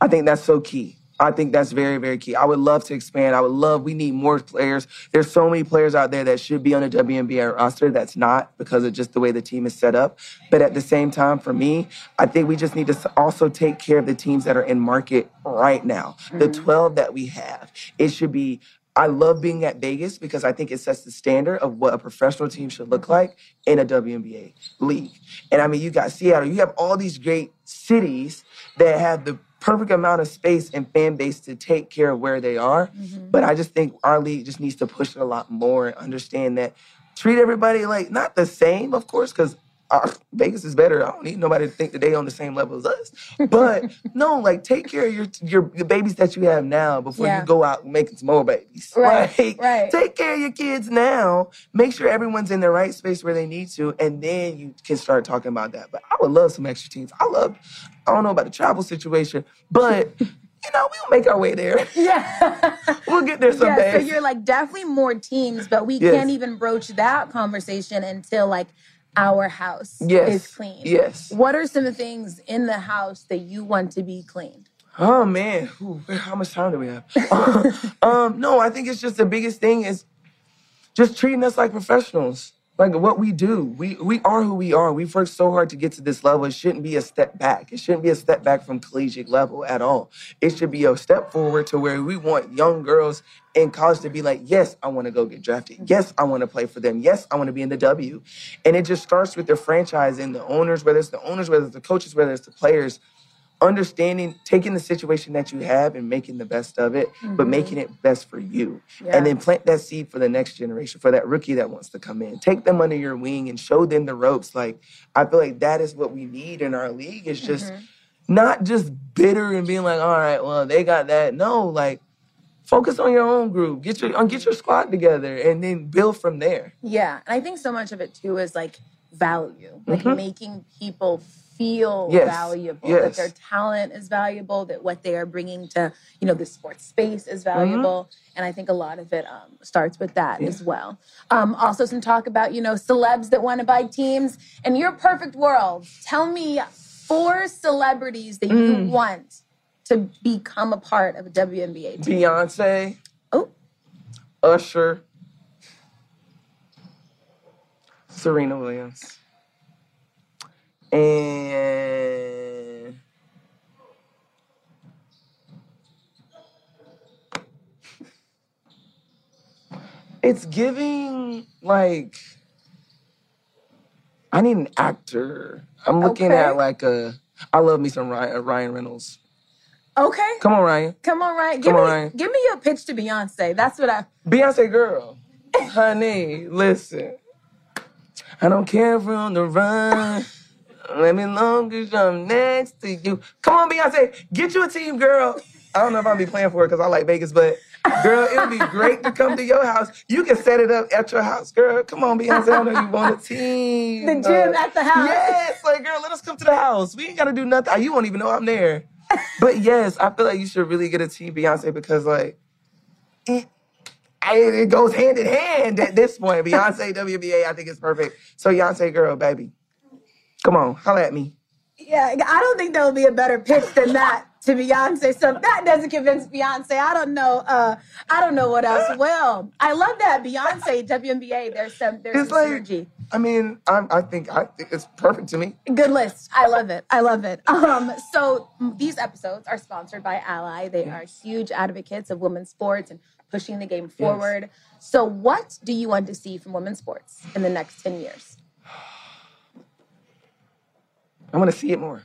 I think that's so key. I think that's very, very key. I would love to expand. I would love, we need more players. There's so many players out there that should be on the W N B A roster that's not because of just the way the team is set up. But at the same time, for me, I think we just need to also take care of the teams that are in market right now. Mm-hmm. The twelve that we have, it should be, I love being at Vegas because I think it sets the standard of what a professional team should look like in a W N B A league. And I mean, you got Seattle, you have all these great cities that have the perfect amount of space and fan base to take care of where they are. Mm-hmm. But I just think our league just needs to push it a lot more and understand that. Treat everybody like, not the same, of course, because Vegas is better. I don't need nobody to think that they on the same level as us. But no, like, take care of your, your the babies that you have now before yeah. you go out and make some more babies. Right, like, right. Take care of your kids now. Make sure everyone's in the right space where they need to, and then you can start talking about that. But I would love some extra teams. I love, I don't know about the travel situation, but... You know, we'll make our way there. Yeah. We'll get there someday. Yeah, so you're like, definitely more teams, but we yes. can't even broach that conversation until, like, our house yes. is clean. Yes. What are some of the things in the house that you want to be cleaned? Oh, man. Ooh, how much time do we have? um, no, I think it's just the biggest thing is just treating us like professionals. Like, what we do, we we are who we are. We've worked so hard to get to this level. It shouldn't be a step back. It shouldn't be a step back from collegiate level at all. It should be a step forward to where we want young girls in college to be like, yes, I want to go get drafted. Yes, I want to play for them. Yes, I want to be in the W. And it just starts with the franchise and the owners, whether it's the owners, whether it's the coaches, whether it's the players, understanding, taking the situation that you have and making the best of it, mm-hmm. but making it best for you. Yeah. And then plant that seed for the next generation, for that rookie that wants to come in. Take them under your wing and show them the ropes. Like, I feel like that is what we need in our league. It's just mm-hmm. not just bitter and being like, all right, well, they got that. No, like, focus on your own group. Get your, get your squad together and then build from there. Yeah. And I think so much of it, too, is, like, value. Like, mm-hmm. making people feel... feel yes. valuable, yes. that their talent is valuable, that what they are bringing to, you know, the sports space is valuable. Mm-hmm. And I think a lot of it um, starts with that yeah. as well. Um, also some talk about, you know, celebs that want to buy teams. In your perfect world, tell me four celebrities that mm. you want to become a part of a W N B A team. Beyonce. Oh. Usher. Serena Williams. And it's giving, like, I need an actor. I'm looking okay. at, like, a, I love me some Ryan, Ryan Reynolds. Okay. Come on, Ryan. Come on, Ryan. Give Come me, on, Ryan. Give me your pitch to Beyonce. That's what I... Beyonce girl. Honey, listen. I don't care if we're on the run. Let me long as I'm next to you. Come on, Beyonce. Get you a team, girl. I don't know if I'll be playing for it because I like Vegas, but, girl, it would be great to come to your house. You can set it up at your house, girl. Come on, Beyonce. I know you want a team. The gym uh, at the house. Yes. Like, girl, let us come to the house. We ain't got to do nothing. You won't even know I'm there. But, yes, I feel like you should really get a team, Beyonce, because, like, it, it goes hand in hand at this point. Beyonce, W N B A, I think it's perfect. So, Beyonce, girl, baby. Come on, holla at me. Yeah, I don't think there will be a better pitch than that to Beyonce. So if that doesn't convince Beyonce, I don't know. Uh, I don't know what else will. I love that Beyonce W N B A. There's some. There's it's some like, synergy. I mean, I, I think I think it's perfect to me. Good list. I love it. I love it. Um, so these episodes are sponsored by Ally. They yes. are huge advocates of women's sports and pushing the game forward. Yes. So what do you want to see from women's sports in the next ten years? I want to see it more.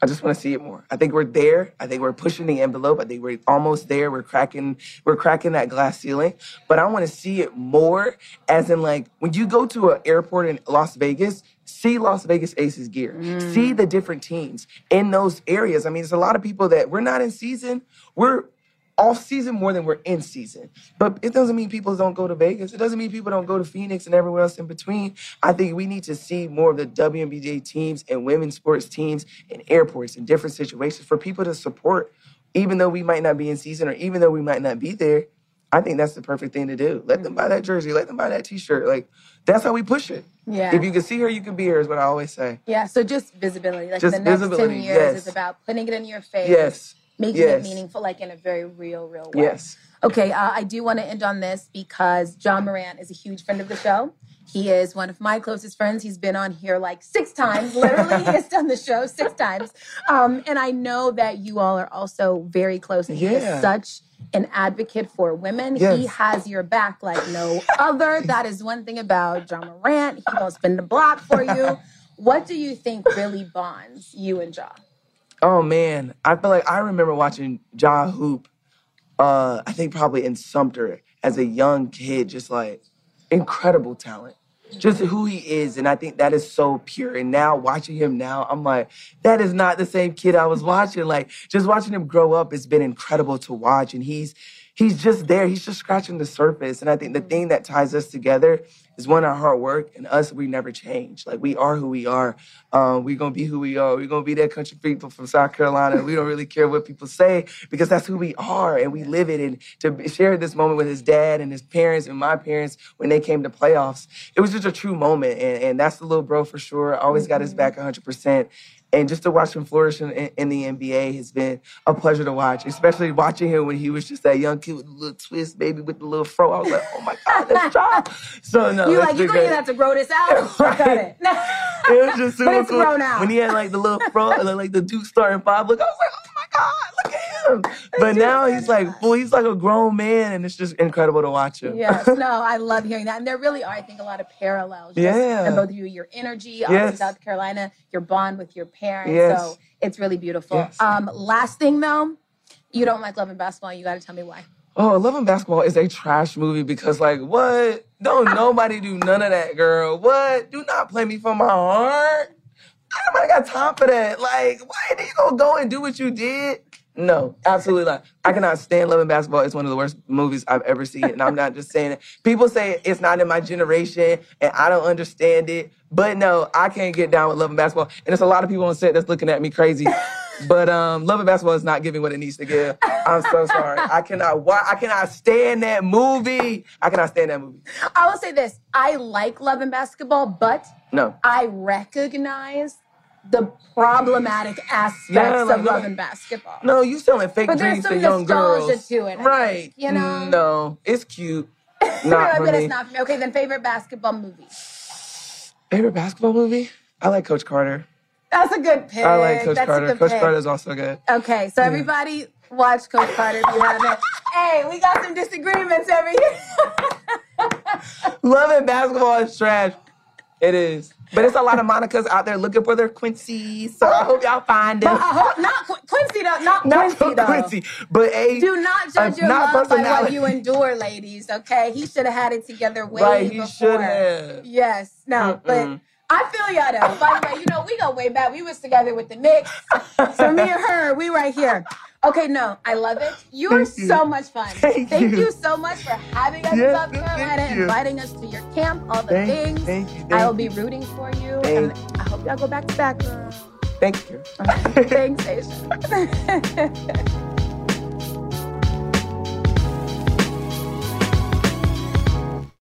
I just want to see it more. I think we're there. I think we're pushing the envelope. I think we're almost there. We're cracking, we're cracking that glass ceiling. But I want to see it more as in, like, when you go to an airport in Las Vegas, see Las Vegas Aces gear. Mm. See the different teams in those areas. I mean, there's a lot of people that we're not in season. We're off season more than we're in season. But it doesn't mean people don't go to Vegas. It doesn't mean people don't go to Phoenix and everywhere else in between. I think we need to see more of the W N B A teams and women's sports teams in airports and different situations for people to support, even though we might not be in season or even though we might not be there. I think that's the perfect thing to do. Let them buy that jersey. Let them buy that T-shirt. Like, that's how we push it. Yeah. If you can see her, you can be her is what I always say. Yeah, so just visibility. Like just the next visibility. ten years yes. is about putting it in your face. Yes. making yes. it meaningful, like in a very real, real way. Yes. Okay, uh, I do want to end on this because Ja Morant is a huge friend of the show. He is one of my closest friends. He's been on here like six times. Literally, he has done the show six times. Um, and I know that you all are also very close. And yeah. He is such an advocate for women. Yes. He has your back like no other. That is one thing about Ja Morant. He will spin the block for you. What do you think really bonds you and Ja? Oh, man. I feel like I remember watching Ja hoop, uh, I think probably in Sumter as a young kid, just like incredible talent. Just who he is, and I think that is so pure. And now, watching him now, I'm like, that is not the same kid I was watching. Like, just watching him grow up has been incredible to watch. And he's he's just there. He's just scratching the surface. And I think the thing that ties us together is, one, our hard work, and us, we never change. Like, we are who we are. Um, we're going to be who we are. We're going to be that country people from South Carolina. We don't really care what people say because that's who we are, and we live it. And to share this moment with his dad and his parents and my parents when they came to playoffs, it was just a true moment. And, and that's the little bro for sure. Always got his back one hundred percent. And just to watch him flourish in, in the N B A has been a pleasure to watch, especially watching him when he was just that young kid with the little twist, baby, with the little fro. I was like, oh, my God, that's Ja. So, no. You're like, you're going to have to grow this out. Right. Got it. It was just super cool. When he had, like, the little fro, and like the Duke starting five look, I was like, oh, my God, look at But now he's like, boy, he's like a grown man, and it's just incredible to watch him. Yes, no, I love hearing that. And there really are, I think, a lot of parallels. Yeah. And both of you, your energy out yes. in South Carolina, your bond with your parents. Yes. So it's really beautiful. Yes. Um, last thing, though, you don't like Love and Basketball. You got to tell me why. Oh, Love and Basketball is a trash movie because, like, what? Don't nobody do none of that, girl. What? Do not play me for my heart. I don't got time for that. Like, why are you going to go and do what you did? No, absolutely not. I cannot stand Love and Basketball. It's one of the worst movies I've ever seen. And I'm not just saying it. People say it's not in my generation and I don't understand it. But no, I can't get down with Love and Basketball. And there's a lot of people on set that's looking at me crazy. But um, Love and Basketball is not giving what it needs to give. I'm so sorry. I cannot wa- I cannot stand that movie. I cannot stand that movie. I will say this. I like Love and Basketball, but no. I recognize the problematic aspects yeah, like, of Love and Basketball. No, you selling fake but dreams to young girls. But there's some nostalgia to it. Right. Think, you know? No, it's cute. Not no, for but me. It's not for me. Okay, then favorite basketball movie? Favorite basketball movie? I like Coach Carter. That's a good pick. I like Coach That's Carter. Coach pick. Carter's also good. Okay, so yeah. everybody watch Coach Carter if you haven't. Hey, we got some disagreements every year. Love and Basketball is trash. It is. But it's a lot of Monica's out there looking for their Quincy, so I hope y'all find it. But I hope not Qu- Quincy, though. Not, not Quincy, though. Quincy, but a do not judge your love by what you endure, ladies, okay? He should have had it together way right, before. Right, he should have. Yes. No, Mm-mm. but I feel y'all, though. By the way, you know, we go way back. We was together with the Knicks. So me and her, we right here. Okay, no, I love it. You are so much fun. Thank, thank you. you so much for having us in yes, South Carolina, inviting us to your camp, all the thank, things. Thank you. Thank I will be rooting for you. Thank and I hope y'all go back to back. Thank you. Thanks, Asia.